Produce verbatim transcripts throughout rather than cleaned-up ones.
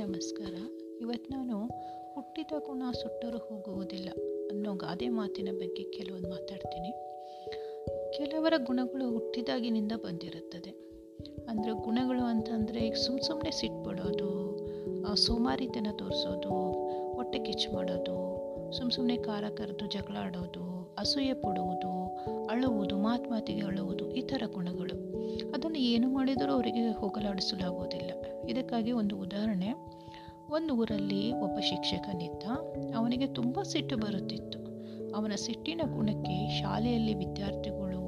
ನಮಸ್ಕಾರ. ಇವತ್ತು ನಾನು ಹುಟ್ಟಿದ ಗುಣ ಸುಟ್ಟರೂ ಹೋಗುವುದಿಲ್ಲ ಅನ್ನೋ ಗಾದೆ ಮಾತಿನ ಬಗ್ಗೆ ಕೆಲವೊಂದು ಮಾತಾಡ್ತೀನಿ. ಕೆಲವರ ಗುಣಗಳು ಹುಟ್ಟಿದಾಗಿನಿಂದ ಬಂದಿರುತ್ತದೆ. ಅಂದರೆ ಗುಣಗಳು ಅಂತಂದರೆ ಈಗ ಸುಮ್ಮ ಸುಮ್ಮನೆ ಸಿಟ್ಬಿಡೋದು, ಸೋಮಾರಿತನ ತೋರಿಸೋದು, ಹೊಟ್ಟೆ ಕಿಚ್ಚು ಮಾಡೋದು, ಸುಮ್ಮ ಸುಮ್ಮನೆ ಕಾರ ಕರೆದು ಜಗಳ ಆಡೋದು, ಅಸೂಯೆ ಪಡುವುದು, ಅಳುವುದು, ಮಾತು ಮಾತಿಗೆ ಅಳುವುದು, ಈ ಥರ ಗುಣಗಳು. ಅದನ್ನು ಏನು ಮಾಡಿದರೂ ಅವರಿಗೆ ಹೋಗಲಾಡಿಸಲಾಗುವುದಿಲ್ಲ. ಇದಕ್ಕಾಗಿ ಒಂದು ಉದಾಹರಣೆ. ಒಂದು ಊರಲ್ಲಿ ಒಬ್ಬ ಶಿಕ್ಷಕನಿದ್ದ. ಅವನಿಗೆ ತುಂಬ ಸಿಟ್ಟು ಬರುತ್ತಿತ್ತು. ಅವನ ಸಿಟ್ಟಿನ ಗುಣಕ್ಕೆ ಶಾಲೆಯಲ್ಲಿ ವಿದ್ಯಾರ್ಥಿಗಳು,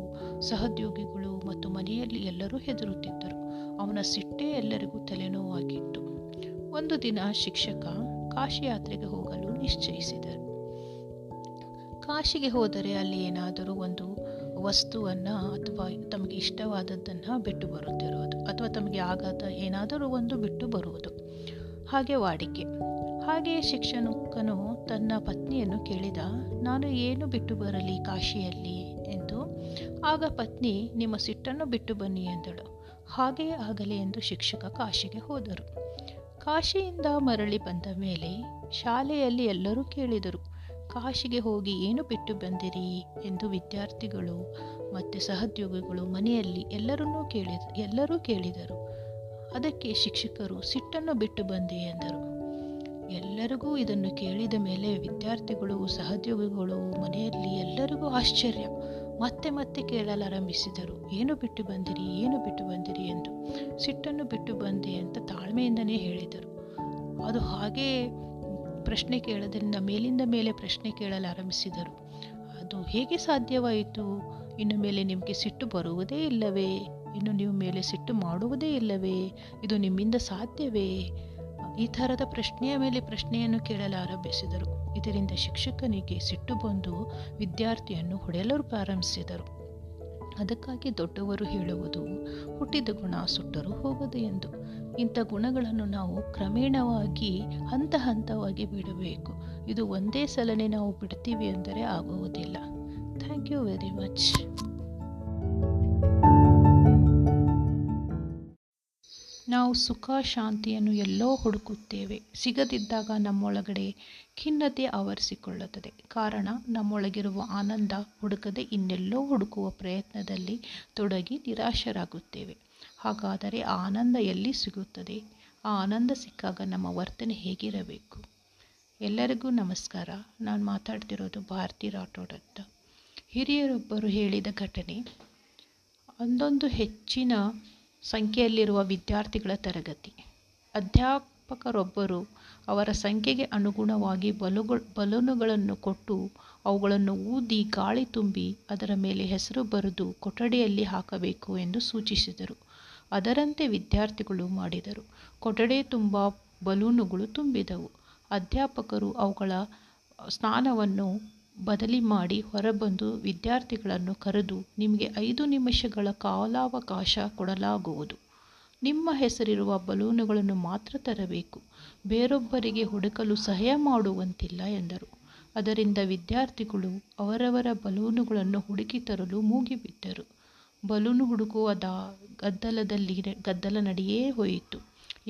ಸಹೋದ್ಯೋಗಿಗಳು ಮತ್ತು ಮನೆಯಲ್ಲಿ ಎಲ್ಲರೂ ಹೆದರುತ್ತಿದ್ದರು. ಅವನ ಸಿಟ್ಟೇ ಎಲ್ಲರಿಗೂ ತಲೆನೋವಾಗಿತ್ತು. ಒಂದು ದಿನ ಶಿಕ್ಷಕ ಕಾಶಿ ಯಾತ್ರೆಗೆ ಹೋಗಲು ನಿಶ್ಚಯಿಸಿದರು. ಕಾಶಿಗೆ ಹೋದರೆ ಅಲ್ಲಿ ಏನಾದರೂ ಒಂದು ವಸ್ತುವನ್ನು ಅಥವಾ ತಮಗೆ ಇಷ್ಟವಾದದ್ದನ್ನು ಬಿಟ್ಟು ಬರುತ್ತಿರೋದು, ಅಥವಾ ತಮಗೆ ಆಗದ ಏನಾದರೂ ಒಂದು ಬಿಟ್ಟು ಬರುವುದು ಹಾಗೆ ವಾಡಿಕೆ. ಹಾಗೆಯೇ ಶಿಕ್ಷಕನು ತನ್ನ ಪತ್ನಿಯನ್ನು ಕೇಳಿದ, ನಾನು ಏನು ಬಿಟ್ಟು ಬರಲಿ ಕಾಶಿಯಲ್ಲಿ ಎಂದು. ಆಗ ಪತ್ನಿ, ನಿಮ್ಮ ಸಿಟ್ಟನ್ನು ಬಿಟ್ಟು ಬನ್ನಿ ಎಂದಳು. ಹಾಗೆಯೇ ಆಗಲಿ ಎಂದು ಶಿಕ್ಷಕ ಕಾಶಿಗೆ ಹೋದರು. ಕಾಶಿಯಿಂದ ಮರಳಿ ಬಂದ ಮೇಲೆ ಶಾಲೆಯಲ್ಲಿ ಎಲ್ಲರೂ ಕೇಳಿದರು, ಕಾಶಿಗೆ ಹೋಗಿ ಏನು ಬಿಟ್ಟು ಬಂದಿರಿ ಎಂದು ವಿದ್ಯಾರ್ಥಿಗಳು ಮತ್ತು ಸಹೋದ್ಯೋಗಿಗಳು ಮನೆಯಲ್ಲಿ ಎಲ್ಲರನ್ನೂ ಕೇಳಿದ ಎಲ್ಲರೂ ಕೇಳಿದರು. ಅದಕ್ಕೆ ಶಿಕ್ಷಕರು, ಸಿಟ್ಟನ್ನು ಬಿಟ್ಟು ಬಂದೆ ಎಂದರು. ಎಲ್ಲರಿಗೂ ಇದನ್ನು ಕೇಳಿದ ಮೇಲೆ ವಿದ್ಯಾರ್ಥಿಗಳು, ಸಹೋದ್ಯೋಗಿಗಳು, ಮನೆಯಲ್ಲಿ ಎಲ್ಲರಿಗೂ ಆಶ್ಚರ್ಯ. ಮತ್ತೆ ಮತ್ತೆ ಕೇಳಲಾರಂಭಿಸಿದರು, ಏನು ಬಿಟ್ಟು ಬಂದಿರಿ ಏನು ಬಿಟ್ಟು ಬಂದಿರಿ ಎಂದು. ಸಿಟ್ಟನ್ನು ಬಿಟ್ಟು ಬಂದೆ ಅಂತ ತಾಳ್ಮೆಯಿಂದನೇ ಹೇಳಿದರು. ಅದು ಹಾಗೇ ಪ್ರಶ್ನೆ ಕೇಳೋದ್ರಿಂದ ಮೇಲಿಂದ ಮೇಲೆ ಪ್ರಶ್ನೆ ಕೇಳಲಾರಂಭಿಸಿದರು. ಅದು ಹೇಗೆ ಸಾಧ್ಯವಾಯಿತು? ಇನ್ನು ಮೇಲೆ ನಿಮಗೆ ಸಿಟ್ಟು ಬರುವುದೇ ಇಲ್ಲವೇ? ಇನ್ನು ನೀವು ಮೇಲೆ ಸಿಟ್ಟು ಮಾಡುವುದೇ ಇಲ್ಲವೇ? ಇದು ನಿಮ್ಮಿಂದ ಸಾಧ್ಯವೇ? ಈ ಥರದ ಪ್ರಶ್ನೆಯ ಮೇಲೆ ಪ್ರಶ್ನೆಯನ್ನು ಕೇಳಲಾರಂಭಿಸಿದರು. ಇದರಿಂದ ಶಿಕ್ಷಕನಿಗೆ ಸಿಟ್ಟು ಬಂದು ವಿದ್ಯಾರ್ಥಿಯನ್ನು ಹೊಡೆಯಲು ಪ್ರಾರಂಭಿಸಿದರು. ಅದಕ್ಕಾಗಿ ದೊಡ್ಡವರು ಹೇಳುವುದು, ಹುಟ್ಟಿದ ಗುಣ ಸುಟ್ಟರೂ ಹೋಗದು ಎಂದು. ಇಂಥ ಗುಣಗಳನ್ನು ನಾವು ಕ್ರಮೇಣವಾಗಿ ಹಂತ ಹಂತವಾಗಿ ಬಿಡಬೇಕು. ಇದು ಒಂದೇ ಸಲನೆ ನಾವು ಬಿಡ್ತೀವಿ ಅಂದರೆ ಆಗುವುದಿಲ್ಲ. Thank you very much. ನಾವು ಸುಖ ಶಾಂತಿಯನ್ನು ಎಲ್ಲೋ ಹುಡುಕುತ್ತೇವೆ. ಸಿಗದಿದ್ದಾಗ ನಮ್ಮೊಳಗಡೆ ಖಿನ್ನತೆ ಆವರಿಸಿಕೊಳ್ಳುತ್ತದೆ. ಕಾರಣ, ನಮ್ಮೊಳಗಿರುವ ಆನಂದ ಹುಡುಕದೆ ಇನ್ನೆಲ್ಲೋ ಹುಡುಕುವ ಪ್ರಯತ್ನದಲ್ಲಿ ತೊಡಗಿ ನಿರಾಶರಾಗುತ್ತೇವೆ. ಹಾಗಾದರೆ ಆ ಆನಂದ ಎಲ್ಲಿ ಸಿಗುತ್ತದೆ? ಆ ಆನಂದ ಸಿಕ್ಕಾಗ ನಮ್ಮ ವರ್ತನೆ ಹೇಗಿರಬೇಕು? ಎಲ್ಲರಿಗೂ ನಮಸ್ಕಾರ. ನಾನು ಮಾತಾಡ್ತಿರೋದು ಭಾರತಿ ರಾಠೋಡ್ ಅಂತ. ಹಿರಿಯರೊಬ್ಬರು ಹೇಳಿದ ಘಟನೆ. ಒಂದೊಂದು ಹೆಚ್ಚಿನ ಸಂಖ್ಯೆಯಲ್ಲಿರುವ ವಿದ್ಯಾರ್ಥಿಗಳ ತರಗತಿ. ಅಧ್ಯಾಪಕರೊಬ್ಬರು ಅವರ ಸಂಖ್ಯೆಗೆ ಅನುಗುಣವಾಗಿ ಬಲುಗೊ ಬಲೂನುಗಳನ್ನು ಕೊಟ್ಟು ಅವುಗಳನ್ನು ಊದಿ ಗಾಳಿ ತುಂಬಿ ಅದರ ಮೇಲೆ ಹೆಸರು ಬರೆದು ಕೊಠಡಿಯಲ್ಲಿ ಹಾಕಬೇಕು ಎಂದು ಸೂಚಿಸಿದರು. ಅದರಂತೆ ವಿದ್ಯಾರ್ಥಿಗಳು ಮಾಡಿದರು. ಕೊಠಡಿ ತುಂಬ ಬಲೂನುಗಳು ತುಂಬಿದವು. ಅಧ್ಯಾಪಕರು ಅವುಗಳ ಸ್ಥಾನವನ್ನು ಬದಲಿ ಮಾಡಿ ಹೊರಬಂದು ವಿದ್ಯಾರ್ಥಿಗಳನ್ನು ಕರೆದು, ನಿಮಗೆ ಐದು ನಿಮಿಷಗಳ ಕಾಲಾವಕಾಶ ಕೊಡಲಾಗುವುದು. ನಿಮ್ಮ ಹೆಸರಿರುವ ಬಲೂನುಗಳನ್ನು ಮಾತ್ರ ತರಬೇಕು, ಬೇರೊಬ್ಬರಿಗೆ ಹುಡುಕಲು ಸಹಾಯ ಮಾಡುವಂತಿಲ್ಲ ಎಂದರು. ಅದರಿಂದ ವಿದ್ಯಾರ್ಥಿಗಳು ಅವರವರ ಬಲೂನುಗಳನ್ನು ಹುಡುಕಿ ತರಲು ಮೂಗಿಬಿಟ್ಟರು. ಬಲೂನು ಹುಡುಕುವ ದಾ ಗದ್ದಲದಲ್ಲಿ ಗದ್ದಲ ನಡೆಯೇ ಹೋಯಿತು.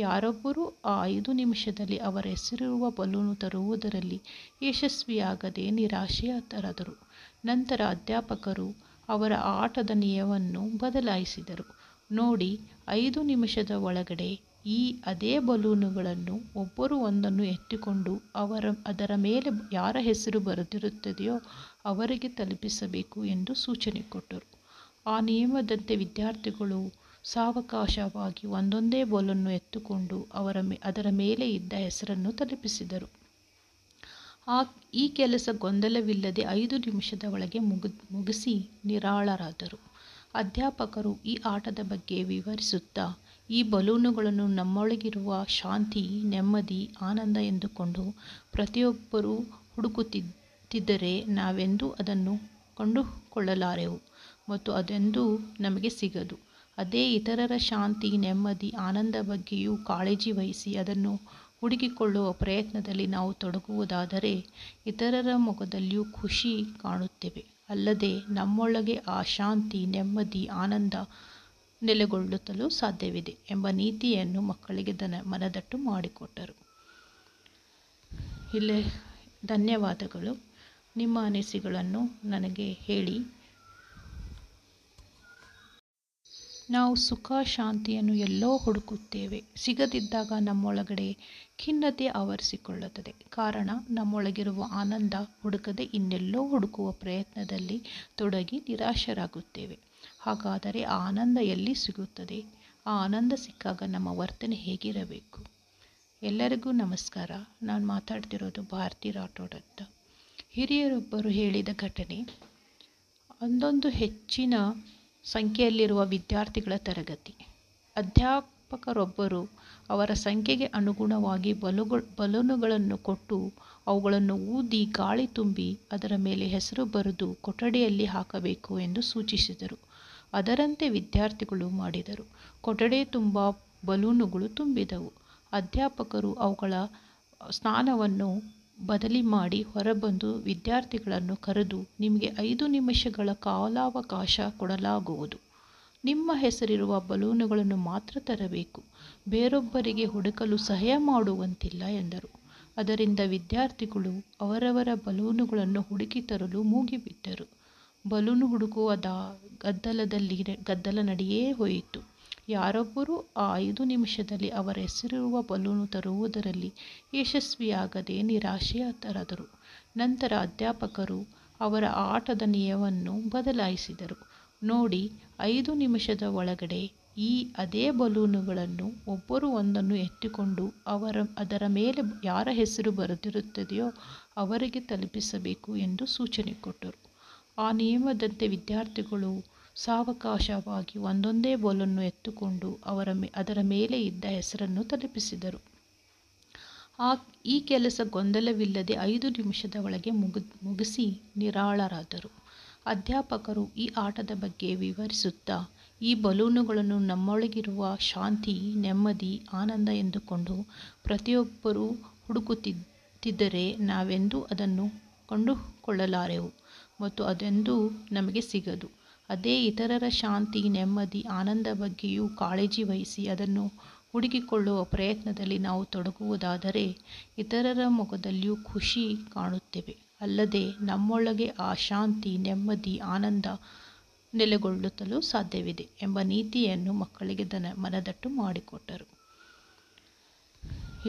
ಯಾರೊಬ್ಬರೂ ಆ ಐದು ನಿಮಿಷದಲ್ಲಿ ಅವರ ಹೆಸರಿರುವ ಬಲೂನು ತರುವುದರಲ್ಲಿ ಯಶಸ್ವಿಯಾಗದೆ ನಿರಾಶೆಯಾತರಾದರು. ನಂತರ ಅಧ್ಯಾಪಕರು ಅವರ ಆಟದ ನಿಯಮವನ್ನು ಬದಲಾಯಿಸಿದರು. ನೋಡಿ, ಐದು ನಿಮಿಷದ ಒಳಗಡೆ ಈ ಅದೇ ಬಲೂನುಗಳನ್ನು ಒಬ್ಬರು ಒಂದನ್ನು ಎತ್ತಿಕೊಂಡು ಅವರ ಅದರ ಮೇಲೆ ಯಾರ ಹೆಸರು ಬರೆದಿರುತ್ತದೆಯೋ ಅವರಿಗೆ ತಲುಪಿಸಬೇಕು ಎಂದು ಸೂಚನೆ ಕೊಟ್ಟರು. ಆ ನಿಯಮದಂತೆ ವಿದ್ಯಾರ್ಥಿಗಳು ಸಾವಕಾಶವಾಗಿ ಒಂದೊಂದೇ ಬಲೂನನ್ನು ಎತ್ತುಕೊಂಡು ಅವರ ಮೇ ಅದರ ಮೇಲೆ ಇದ್ದ ಹೆಸರನ್ನು ತಲುಪಿಸಿದರು. ಆ ಈ ಕೆಲಸ ಗೊಂದಲವಿಲ್ಲದೆ ಐದು ನಿಮಿಷದ ಒಳಗೆ ಮುಗಿ ಮುಗಿಸಿ ನಿರಾಳರಾದರು. ಅಧ್ಯಾಪಕರು ಈ ಆಟದ ಬಗ್ಗೆ ವಿವರಿಸುತ್ತಾ, ಈ ಬಲೂನುಗಳನ್ನು ನಮ್ಮೊಳಗಿರುವ ಶಾಂತಿ, ನೆಮ್ಮದಿ, ಆನಂದ ಎಂದುಕೊಂಡು ಪ್ರತಿಯೊಬ್ಬರೂ ಹುಡುಕುತ್ತಿದ್ದರೆ ನಾವೆಂದೂ ಅದನ್ನು ಕಂಡುಕೊಳ್ಳಲಾರೆವು ಮತ್ತು ಅದೆಂದೂ ನಮಗೆ ಸಿಗದು. ಅದೇ ಇತರರ ಶಾಂತಿ, ನೆಮ್ಮದಿ, ಆನಂದ ಬಗ್ಗೆಯೂ ಕಾಳಜಿ ವಹಿಸಿ ಅದನ್ನು ಹುಡುಕಿಕೊಳ್ಳುವ ಪ್ರಯತ್ನದಲ್ಲಿ ನಾವು ತೊಡಗುವುದಾದರೆ ಇತರರ ಮುಖದಲ್ಲಿಯೂ ಖುಷಿ ಕಾಣುತ್ತೇವೆ. ಅಲ್ಲದೆ ನಮ್ಮೊಳಗೆ ಆ ಶಾಂತಿ, ನೆಮ್ಮದಿ, ಆನಂದ ನೆಲೆಗೊಳ್ಳುತ್ತಲೂ ಸಾಧ್ಯವಿದೆ ಎಂಬ ನೀತಿಯನ್ನು ಮಕ್ಕಳಿಗೆ ದನ ಮನದಟ್ಟು ಮಾಡಿಕೊಟ್ಟರು. ಇಲ್ಲೇ ಧನ್ಯವಾದಗಳು. ನಿಮ್ಮ ಅನಿಸಿಕೆಗಳನ್ನು ನನಗೆ ಹೇಳಿ. ನಾವು ಸುಖ ಶಾಂತಿಯನ್ನು ಎಲ್ಲೋ ಹುಡುಕುತ್ತೇವೆ. ಸಿಗದಿದ್ದಾಗ ನಮ್ಮೊಳಗಡೆ ಖಿನ್ನತೆ ಆವರಿಸಿಕೊಳ್ಳುತ್ತದೆ. ಕಾರಣ, ನಮ್ಮೊಳಗಿರುವ ಆನಂದ ಹುಡುಕದೆ ಇನ್ನೆಲ್ಲೋ ಹುಡುಕುವ ಪ್ರಯತ್ನದಲ್ಲಿ ತೊಡಗಿ ನಿರಾಶರಾಗುತ್ತೇವೆ. ಹಾಗಾದರೆ ಆ ಆನಂದ ಎಲ್ಲಿ ಸಿಗುತ್ತದೆ? ಆ ಆನಂದ ಸಿಕ್ಕಾಗ ನಮ್ಮ ವರ್ತನೆ ಹೇಗಿರಬೇಕು? ಎಲ್ಲರಿಗೂ ನಮಸ್ಕಾರ. ನಾನು ಮಾತಾಡ್ತಿರೋದು ಭಾರತಿ ರಾಠೋಡ್ ಅಂತ. ಹಿರಿಯರೊಬ್ಬರು ಹೇಳಿದ ಘಟನೆ. ಒಂದೊಂದು ಹೆಚ್ಚಿನ ಸಂಖ್ಯೆಯಲ್ಲಿರುವ ವಿದ್ಯಾರ್ಥಿಗಳ ತರಗತಿ. ಅಧ್ಯಾಪಕರೊಬ್ಬರು ಅವರ ಸಂಖ್ಯೆಗೆ ಅನುಗುಣವಾಗಿ ಬಲುಗೊ ಬಲೂನುಗಳನ್ನು ಕೊಟ್ಟು ಅವುಗಳನ್ನು ಊದಿ ಗಾಳಿ ತುಂಬಿ ಅದರ ಮೇಲೆ ಹೆಸರು ಬರೆದು ಕೊಠಡಿಯಲ್ಲಿ ಹಾಕಬೇಕು ಎಂದು ಸೂಚಿಸಿದರು. ಅದರಂತೆ ವಿದ್ಯಾರ್ಥಿಗಳು ಮಾಡಿದರು. ಕೊಠಡಿ ತುಂಬ ಬಲೂನುಗಳು ತುಂಬಿದವು. ಅಧ್ಯಾಪಕರು ಅವುಗಳ ಸ್ಥಾನವನ್ನು ಬದಲಿ ಮಾಡಿ ಹೊರಬಂದು ವಿದ್ಯಾರ್ಥಿಗಳನ್ನು ಕರೆದು, ನಿಮಗೆ ಐದು ನಿಮಿಷಗಳ ಕಾಲಾವಕಾಶ ಕೊಡಲಾಗುವುದು. ನಿಮ್ಮ ಹೆಸರಿರುವ ಬಲೂನುಗಳನ್ನು ಮಾತ್ರ ತರಬೇಕು, ಬೇರೊಬ್ಬರಿಗೆ ಹುಡುಕಲು ಸಹಾಯ ಮಾಡುವಂತಿಲ್ಲ ಎಂದರು. ಅದರಿಂದ ವಿದ್ಯಾರ್ಥಿಗಳು ಅವರವರ ಬಲೂನುಗಳನ್ನು ಹುಡುಕಿ ತರಲು ಮೂಗಿಬಿದ್ದರು. ಬಲೂನು ಹುಡುಕುವ ದಾ ಗದ್ದಲದಲ್ಲಿ ಗದ್ದಲ ನಡೆಯೇ ಹೋಯಿತು. ಯಾರೊಬ್ಬರೂ ಆ ಐದು ನಿಮಿಷದಲ್ಲಿ ಅವರ ಹೆಸರಿರುವ ಬಲೂನು ತರುವುದರಲ್ಲಿ ಯಶಸ್ವಿಯಾಗದೆ ನಿರಾಶೆಯತರಾದರು. ನಂತರ ಅಧ್ಯಾಪಕರು ಅವರ ಆಟದ ನಿಯಮವನ್ನು ಬದಲಾಯಿಸಿದರು. ನೋಡಿ, ಐದು ನಿಮಿಷದ ಒಳಗಡೆ ಈ ಅದೇ ಬಲೂನುಗಳನ್ನು ಒಬ್ಬರು ಒಂದನ್ನು ಎತ್ತಿಕೊಂಡು ಅವರ ಅದರ ಮೇಲೆ ಯಾರ ಹೆಸರು ಬರೆದಿರುತ್ತದೆಯೋ ಅವರಿಗೆ ತಲುಪಿಸಬೇಕು ಎಂದು ಸೂಚನೆ ಕೊಟ್ಟರು. ಆ ನಿಯಮದಂತೆ ವಿದ್ಯಾರ್ಥಿಗಳು ಸಾವಕಾಶವಾಗಿ ಒಂದೊಂದೇ ಬೋಲನ್ನು ಎತ್ತುಕೊಂಡು ಅವರ ಮೇ ಅದರ ಮೇಲೆ ಇದ್ದ ಹೆಸರನ್ನು ತಲುಪಿಸಿದರು. ಆ ಈ ಕೆಲಸ ಗೊಂದಲವಿಲ್ಲದೆ ಐದು ನಿಮಿಷದ ಒಳಗೆ ಮುಗಿ ಮುಗಿಸಿ ನಿರಾಳರಾದರು. ಅಧ್ಯಾಪಕರು ಈ ಆಟದ ಬಗ್ಗೆ ವಿವರಿಸುತ್ತಾ, ಈ ಬಲೂನುಗಳನ್ನು ನಮ್ಮೊಳಗಿರುವ ಶಾಂತಿ, ನೆಮ್ಮದಿ, ಆನಂದ ಎಂದುಕೊಂಡು ಪ್ರತಿಯೊಬ್ಬರೂ ಹುಡುಕುತ್ತಿದ್ದರೆ ನಾವೆಂದೂ ಅದನ್ನು ಕಂಡುಕೊಳ್ಳಲಾರೆವು ಮತ್ತು ಅದೆಂದೂ ನಮಗೆ ಸಿಗದು. ಅದೇ ಇತರರ ಶಾಂತಿ, ನೆಮ್ಮದಿ, ಆನಂದ ಬಗ್ಗೆಯೂ ಕಾಳಜಿ ವಹಿಸಿ ಅದನ್ನು ಹುಡುಕಿಕೊಳ್ಳುವ ಪ್ರಯತ್ನದಲ್ಲಿ ನಾವು ತೊಡಗುವುದಾದರೆ ಇತರರ ಮುಖದಲ್ಲಿಯೂ ಖುಷಿ ಕಾಣುತ್ತೇವೆ. ಅಲ್ಲದೆ ನಮ್ಮೊಳಗೆ ಆ ಶಾಂತಿ, ನೆಮ್ಮದಿ, ಆನಂದ ನೆಲೆಗೊಳ್ಳುತ್ತಲೂ ಸಾಧ್ಯವಿದೆ ಎಂಬ ನೀತಿಯನ್ನು ಮಕ್ಕಳಿಗೆ ದನ ಮನದಟ್ಟು ಮಾಡಿಕೊಟ್ಟರು.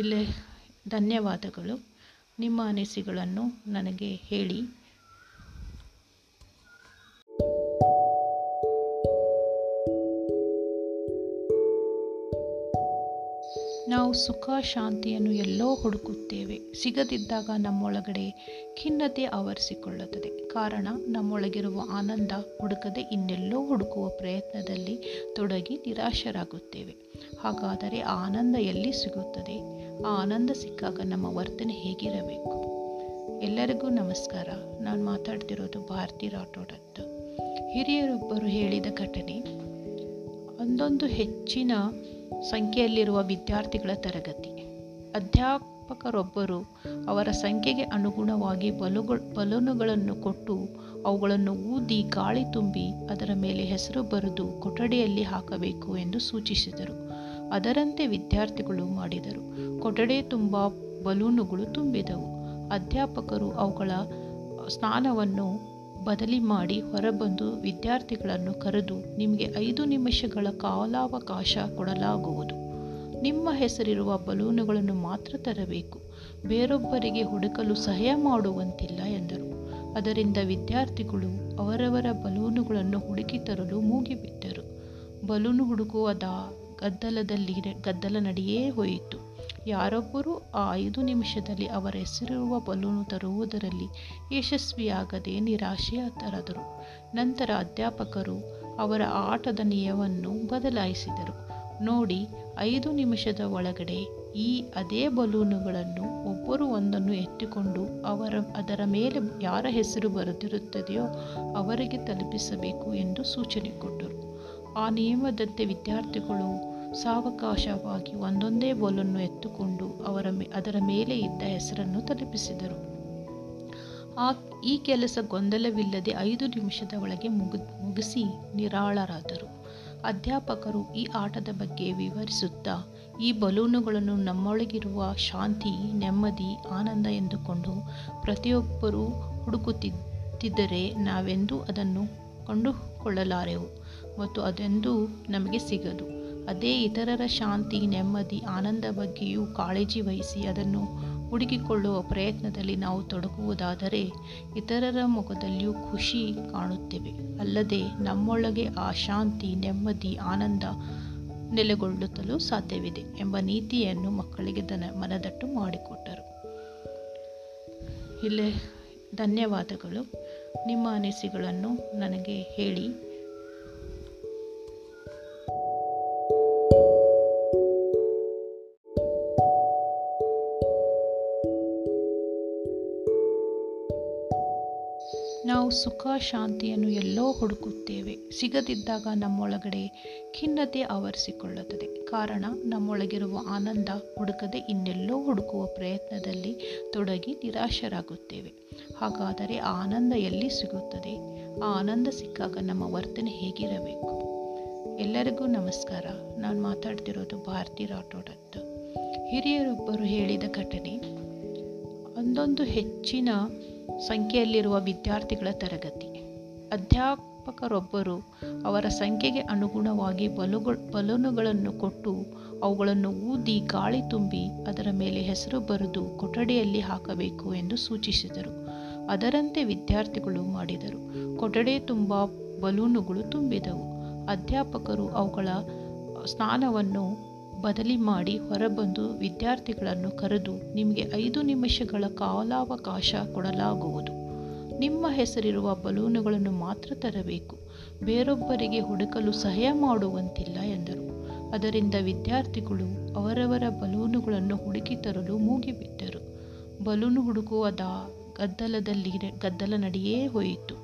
ಇಲ್ಲೇ ಧನ್ಯವಾದಗಳು. ನಿಮ್ಮ ಅನಿಸಿಕೆಗಳನ್ನು ನನಗೆ ಹೇಳಿ. ನಾವು ಸುಖ ಶಾಂತಿಯನ್ನು ಎಲ್ಲೋ ಹುಡುಕುತ್ತೇವೆ. ಸಿಗದಿದ್ದಾಗ ನಮ್ಮೊಳಗಡೆ ಖಿನ್ನತೆ ಆವರಿಸಿಕೊಳ್ಳುತ್ತದೆ. ಕಾರಣ, ನಮ್ಮೊಳಗಿರುವ ಆನಂದ ಹುಡುಕದೆ ಇನ್ನೆಲ್ಲೋ ಹುಡುಕುವ ಪ್ರಯತ್ನದಲ್ಲಿ ತೊಡಗಿ ನಿರಾಶರಾಗುತ್ತೇವೆ. ಹಾಗಾದರೆ ಆ ಆನಂದ ಎಲ್ಲಿ ಸಿಗುತ್ತದೆ? ಆ ಆನಂದ ಸಿಕ್ಕಾಗ ನಮ್ಮ ವರ್ತನೆ ಹೇಗಿರಬೇಕು? ಎಲ್ಲರಿಗೂ ನಮಸ್ಕಾರ. ನಾನು ಮಾತಾಡ್ತಿರೋದು ಭಾರತಿ ರಾಠೋಡ್ ಅಂತ. ಹಿರಿಯರೊಬ್ಬರು ಹೇಳಿದ ಘಟನೆ. ಒಂದೊಂದು ಹೆಚ್ಚಿನ ಸಂಖ್ಯೆಯಲ್ಲಿರುವ ವಿದ್ಯಾರ್ಥಿಗಳ ತರಗತಿ. ಅಧ್ಯಾಪಕರೊಬ್ಬರು ಅವರ ಸಂಖ್ಯೆಗೆ ಅನುಗುಣವಾಗಿ ಬಲೂಗೊ ಬಲೂನುಗಳನ್ನು ಕೊಟ್ಟು ಅವುಗಳನ್ನು ಊದಿ ಗಾಳಿ ತುಂಬಿ ಅದರ ಮೇಲೆ ಹೆಸರು ಬರೆದು ಕೊಠಡಿಯಲ್ಲಿ ಹಾಕಬೇಕು ಎಂದು ಸೂಚಿಸಿದರು. ಅದರಂತೆ ವಿದ್ಯಾರ್ಥಿಗಳು ಮಾಡಿದರು. ಕೊಠಡಿ ತುಂಬ ಬಲೂನುಗಳು ತುಂಬಿದವು. ಅಧ್ಯಾಪಕರು ಅವುಗಳ ಸ್ಥಾನವನ್ನು ಬದಲಿ ಮಾಡಿ ಹೊರಬಂದು ವಿದ್ಯಾರ್ಥಿಗಳನ್ನು ಕರೆದು, ನಿಮಗೆ ಐದು ನಿಮಿಷಗಳ ಕಾಲಾವಕಾಶ ಕೊಡಲಾಗುವುದು. ನಿಮ್ಮ ಹೆಸರಿರುವ ಬಲೂನುಗಳನ್ನು ಮಾತ್ರ ತರಬೇಕು, ಬೇರೊಬ್ಬರಿಗೆ ಹುಡುಕಲು ಸಹಾಯ ಮಾಡುವಂತಿಲ್ಲ ಎಂದರು. ಅದರಿಂದ ವಿದ್ಯಾರ್ಥಿಗಳು ಅವರವರ ಬಲೂನುಗಳನ್ನು ಹುಡುಕಿ ತರಲು ಮೂಗಿಬಿದ್ದರು. ಬಲೂನು ಹುಡುಕುವ ದಾ ಗದ್ದಲದಲ್ಲಿ ಗದ್ದಲ ನಡೆಯೇ ಹೋಯಿತು. ಯಾರೊಬ್ಬರೂ ಆ ಐದು ನಿಮಿಷದಲ್ಲಿ ಅವರ ಹೆಸರಿರುವ ಬಲೂನು ತರುವುದರಲ್ಲಿ ಯಶಸ್ವಿಯಾಗದೆ ನಿರಾಶೆಯತರಾದರು. ನಂತರ ಅಧ್ಯಾಪಕರು ಅವರ ಆಟದ ನಿಯಮವನ್ನು ಬದಲಾಯಿಸಿದರು. ನೋಡಿ, ಐದು ನಿಮಿಷದ ಒಳಗಡೆ ಈ ಅದೇ ಬಲೂನುಗಳನ್ನು ಒಬ್ಬರು ಒಂದನ್ನು ಎತ್ತಿಕೊಂಡು ಅವರ ಅದರ ಮೇಲೆ ಯಾರ ಹೆಸರು ಬರೆದಿರುತ್ತದೆಯೋ ಅವರಿಗೆ ತಲುಪಿಸಬೇಕು ಎಂದು ಸೂಚನೆ ಕೊಟ್ಟರು. ಆ ನಿಯಮದಂತೆ ವಿದ್ಯಾರ್ಥಿಗಳು ಸಾವಕಾಶವಾಗಿ ಒಂದೊಂದೇ ಬೋಲನ್ನು ಎತ್ತುಕೊಂಡು ಅವರ ಮೇ ಅದರ ಮೇಲೆ ಇದ್ದ ಹೆಸರನ್ನು ತಲುಪಿಸಿದರು. ಆ ಈ ಕೆಲಸ ಗೊಂದಲವಿಲ್ಲದೆ ಐದು ನಿಮಿಷದ ಒಳಗೆ ಮುಗಿ ಮುಗಿಸಿ ನಿರಾಳರಾದರು. ಅಧ್ಯಾಪಕರು ಈ ಆಟದ ಬಗ್ಗೆ ವಿವರಿಸುತ್ತಾ, ಈ ಬಲೂನುಗಳನ್ನು ನಮ್ಮೊಳಗಿರುವ ಶಾಂತಿ, ನೆಮ್ಮದಿ, ಆನಂದ ಎಂದುಕೊಂಡು ಪ್ರತಿಯೊಬ್ಬರೂ ಹುಡುಕುತ್ತಿದ್ದರೆ ನಾವೆಂದೂ ಅದನ್ನು ಕಂಡುಕೊಳ್ಳಲಾರೆವು ಮತ್ತು ಅದೆಂದೂ ನಮಗೆ ಸಿಗದು. ಅದೇ ಇತರರ ಶಾಂತಿ, ನೆಮ್ಮದಿ, ಆನಂದ ಬಗ್ಗೆಯೂ ಕಾಳಜಿ ವಹಿಸಿ ಅದನ್ನು ಹುಡುಕಿಕೊಳ್ಳುವ ಪ್ರಯತ್ನದಲ್ಲಿ ನಾವು ತೊಡಗುವುದಾದರೆ ಇತರರ ಮುಖದಲ್ಲಿಯೂ ಖುಷಿ ಕಾಣುತ್ತೇವೆ. ಅಲ್ಲದೆ ನಮ್ಮೊಳಗೆ ಆ ಶಾಂತಿ, ನೆಮ್ಮದಿ, ಆನಂದ ನೆಲೆಗೊಳ್ಳುತ್ತಲೂ ಸಾಧ್ಯವಿದೆ ಎಂಬ ನೀತಿಯನ್ನು ಮಕ್ಕಳಿಗೆ ದನ ಮನದಟ್ಟು ಮಾಡಿಕೊಟ್ಟರು. ಇಲ್ಲೇ ಧನ್ಯವಾದಗಳು. ನಿಮ್ಮ ಅನಿಸಿಕೆಗಳನ್ನು ನನಗೆ ಹೇಳಿ. ನಾವು ಸುಖ ಶಾಂತಿಯನ್ನು ಎಲ್ಲೋ ಹುಡುಕುತ್ತೇವೆ. ಸಿಗದಿದ್ದಾಗ ನಮ್ಮೊಳಗಡೆ ಖಿನ್ನತೆ ಆವರಿಸಿಕೊಳ್ಳುತ್ತದೆ. ಕಾರಣ, ನಮ್ಮೊಳಗಿರುವ ಆನಂದ ಹುಡುಕದೆ ಇನ್ನೆಲ್ಲೋ ಹುಡುಕುವ ಪ್ರಯತ್ನದಲ್ಲಿ ತೊಡಗಿ ನಿರಾಶರಾಗುತ್ತೇವೆ. ಹಾಗಾದರೆ ಆ ಆನಂದ ಎಲ್ಲಿ ಸಿಗುತ್ತದೆ? ಆ ಆನಂದ ಸಿಕ್ಕಾಗ ನಮ್ಮ ವರ್ತನೆ ಹೇಗಿರಬೇಕು? ಎಲ್ಲರಿಗೂ ನಮಸ್ಕಾರ. ನಾನು ಮಾತಾಡ್ತಿರೋದು ಭಾರತಿ ರಾಠೋಡ್ ಅಂತ. ಹಿರಿಯರೊಬ್ಬರು ಹೇಳಿದ ಘಟನೆ. ಒಂದೊಂದು ಹೆಚ್ಚಿನ ಸಂಖ್ಯೆಯಲ್ಲಿರುವ ವಿದ್ಯಾರ್ಥಿಗಳ ತರಗತಿ. ಅಧ್ಯಾಪಕರೊಬ್ಬರು ಅವರ ಸಂಖ್ಯೆಗೆ ಅನುಗುಣವಾಗಿ ಬಲುಗಳು ಬಲೂನುಗಳನ್ನು ಕೊಟ್ಟು ಅವುಗಳನ್ನು ಊದಿ ಗಾಳಿ ತುಂಬಿ ಅದರ ಮೇಲೆ ಹೆಸರು ಬರೆದು ಕೊಠಡಿಯಲ್ಲಿ ಹಾಕಬೇಕು ಎಂದು ಸೂಚಿಸಿದರು. ಅದರಂತೆ ವಿದ್ಯಾರ್ಥಿಗಳು ಮಾಡಿದರು. ಕೊಠಡಿ ತುಂಬ ಬಲೂನುಗಳು ತುಂಬಿದವು. ಅಧ್ಯಾಪಕರು ಅವುಗಳ ಸ್ನಾನವನ್ನು ಬದಲಿ ಮಾಡಿ ಹೊರಬಂದು ವಿದ್ಯಾರ್ಥಿಗಳನ್ನು ಕರೆದು, ನಿಮಗೆ ಐದು ನಿಮಿಷಗಳ ಕಾಲಾವಕಾಶ ಕೊಡಲಾಗುವುದು. ನಿಮ್ಮ ಹೆಸರಿರುವ ಬಲೂನುಗಳನ್ನು ಮಾತ್ರ ತರಬೇಕು, ಬೇರೊಬ್ಬರಿಗೆ ಹುಡುಕಲು ಸಹಾಯ ಮಾಡುವಂತಿಲ್ಲ ಎಂದರು. ಅದರಿಂದ ವಿದ್ಯಾರ್ಥಿಗಳು ಅವರವರ ಬಲೂನುಗಳನ್ನು ಹುಡುಕಿ ತರಲು ಮೂಗಿಬಿಟ್ಟರು. ಬಲೂನು ಹುಡುಕುವ ದಾ ಗದ್ದಲದಲ್ಲಿ ಗದ್ದಲ ನಡೆಯೇ ಹೋಯಿತು.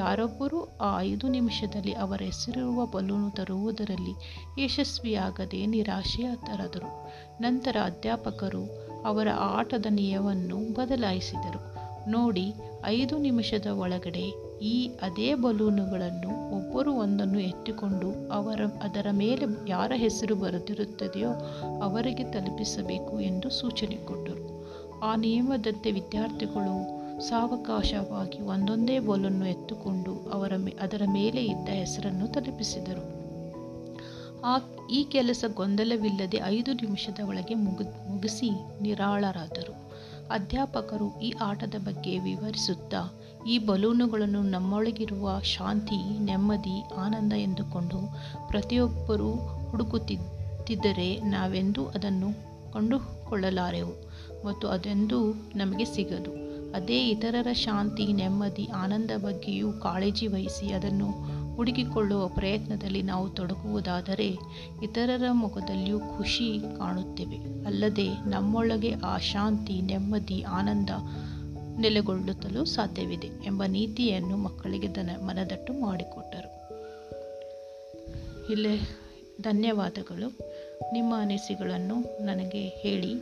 ಯಾರೊಬ್ಬರೂ ಆ ಐದು ನಿಮಿಷದಲ್ಲಿ ಅವರ ಹೆಸರಿರುವ ಬಲೂನು ತರುವುದರಲ್ಲಿ ಯಶಸ್ವಿಯಾಗದೆ ನಿರಾಶೆಯತರಾದರು. ನಂತರ ಅಧ್ಯಾಪಕರು ಅವರ ಆಟದ ನಿಯಮವನ್ನು ಬದಲಾಯಿಸಿದರು. ನೋಡಿ, ಐದು ನಿಮಿಷದ ಒಳಗಡೆ ಈ ಅದೇ ಬಲೂನುಗಳನ್ನು ಒಬ್ಬರು ಒಂದನ್ನು ಎತ್ತಿಕೊಂಡು ಅವರ ಅದರ ಮೇಲೆ ಯಾರ ಹೆಸರು ಬರೆದಿರುತ್ತದೆಯೋ ಅವರಿಗೆ ತಲುಪಿಸಬೇಕು ಎಂದು ಸೂಚನೆ ಕೊಟ್ಟರು. ಆ ನಿಯಮದಂತೆ ವಿದ್ಯಾರ್ಥಿಗಳು ಸಾವಕಾಶವಾಗಿ ಒಂದೊಂದೇ ಬೋಲನ್ನು ಎತ್ತುಕೊಂಡು ಅವರ ಅದರ ಮೇಲೆ ಇದ್ದ ಹೆಸರನ್ನು ತಲುಪಿಸಿದರು. ಆ ಈ ಕೆಲಸ ಗೊಂದಲವಿಲ್ಲದೆ ಐದು ನಿಮಿಷದ ಒಳಗೆ ಮುಗು ಮುಗಿಸಿ ನಿರಾಳರಾದರು. ಅಧ್ಯಾಪಕರು ಈ ಆಟದ ಬಗ್ಗೆ ವಿವರಿಸುತ್ತಾ, ಈ ಬಲೂನುಗಳನ್ನು ನಮ್ಮೊಳಗಿರುವ ಶಾಂತಿ, ನೆಮ್ಮದಿ, ಆನಂದ ಎಂದುಕೊಂಡು ಪ್ರತಿಯೊಬ್ಬರೂ ಹುಡುಕುತ್ತಿದ್ದರೆ ನಾವೆಂದೂ ಅದನ್ನು ಕಂಡುಕೊಳ್ಳಲಾರೆವು ಮತ್ತು ಅದೆಂದೂ ನಮಗೆ ಸಿಗದು. ಅದೇ ಇತರರ ಶಾಂತಿ, ನೆಮ್ಮದಿ, ಆನಂದ ಬಗ್ಗೆಯೂ ಕಾಳಜಿ ವಹಿಸಿ ಅದನ್ನು ಹುಡುಕಿಕೊಳ್ಳುವ ಪ್ರಯತ್ನದಲ್ಲಿ ನಾವು ತೊಡಗುವುದಾದರೆ ಇತರರ ಮುಖದಲ್ಲಿಯೂ ಖುಷಿ ಕಾಣುತ್ತೇವೆ. ಅಲ್ಲದೆ ನಮ್ಮೊಳಗೆ ಆ ಶಾಂತಿ, ನೆಮ್ಮದಿ, ಆನಂದ ನೆಲೆಗೊಳ್ಳುತ್ತಲೂ ಸಾಧ್ಯವಿದೆ ಎಂಬ ನೀತಿಯನ್ನು ಮಕ್ಕಳಿಗೆ ದನ ಮನದಟ್ಟು ಮಾಡಿಕೊಟ್ಟರು. ಇಲ್ಲೇ ಧನ್ಯವಾದಗಳು. ನಿಮ್ಮ ಅನಿಸಿಕೆಗಳನ್ನು ನನಗೆ ಹೇಳಿ.